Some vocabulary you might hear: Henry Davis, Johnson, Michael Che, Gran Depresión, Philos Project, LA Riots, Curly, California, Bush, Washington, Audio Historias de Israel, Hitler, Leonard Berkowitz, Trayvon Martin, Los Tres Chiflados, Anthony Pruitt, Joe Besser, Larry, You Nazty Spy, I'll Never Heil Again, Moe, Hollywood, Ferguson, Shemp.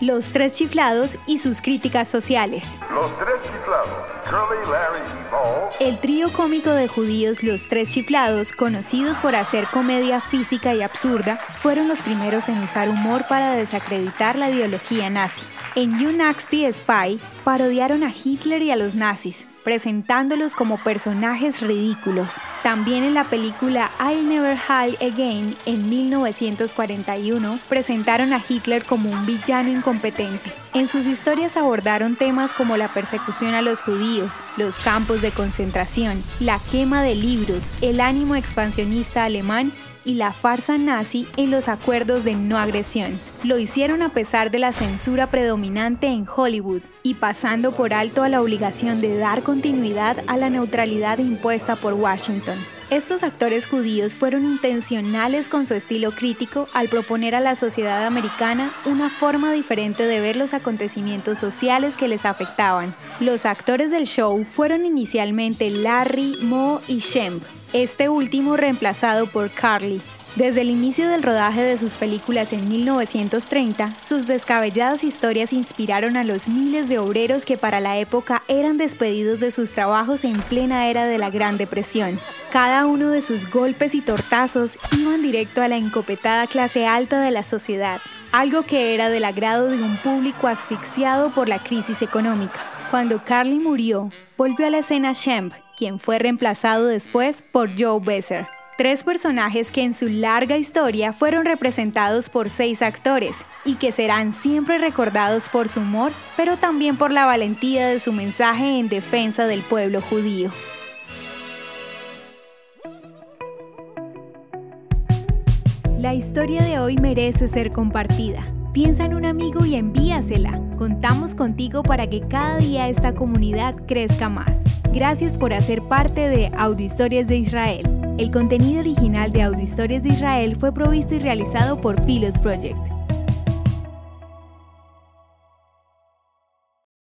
Los Tres Chiflados y sus críticas sociales. Los Tres Chiflados, Curly, Larry y Moe. El trío cómico de judíos Los Tres Chiflados, conocidos por hacer comedia física y absurda, fueron los primeros en usar humor para desacreditar la ideología nazi. En You Nazty Spy, parodiaron a Hitler y a los nazis, presentándolos como personajes ridículos. También en la película I'll Never Heil Again, en 1941, presentaron a Hitler como un villano incompetente. En sus historias abordaron temas como la persecución a los judíos, los campos de concentración, la quema de libros, el ánimo expansionista alemán y la farsa nazi en los acuerdos de no agresión. Lo hicieron a pesar de la censura predominante en Hollywood y pasando por alto a la obligación de dar continuidad a la neutralidad impuesta por Washington. Estos actores judíos fueron intencionales con su estilo crítico al proponer a la sociedad americana una forma diferente de ver los acontecimientos sociales que les afectaban. Los actores del show fueron inicialmente Larry, Moe y Shemp, este último reemplazado por Curly. Desde el inicio del rodaje de sus películas en 1930, sus descabelladas historias inspiraron a los miles de obreros que para la época eran despedidos de sus trabajos en plena era de la Gran Depresión. Cada uno de sus golpes y tortazos iban directo a la encopetada clase alta de la sociedad, algo que era del agrado de un público asfixiado por la crisis económica. Cuando Curly murió, volvió a la escena Shemp, quien fue reemplazado después por Joe Besser. Tres personajes que en su larga historia fueron representados por 6 actores y que serán siempre recordados por su humor, pero también por la valentía de su mensaje en defensa del pueblo judío. La historia de hoy merece ser compartida. Piensa en un amigo y envíasela. Contamos contigo para que cada día esta comunidad crezca más. Gracias por hacer parte de Audio Historias de Israel. El contenido original de Audio Historias de Israel fue provisto y realizado por Philos Project.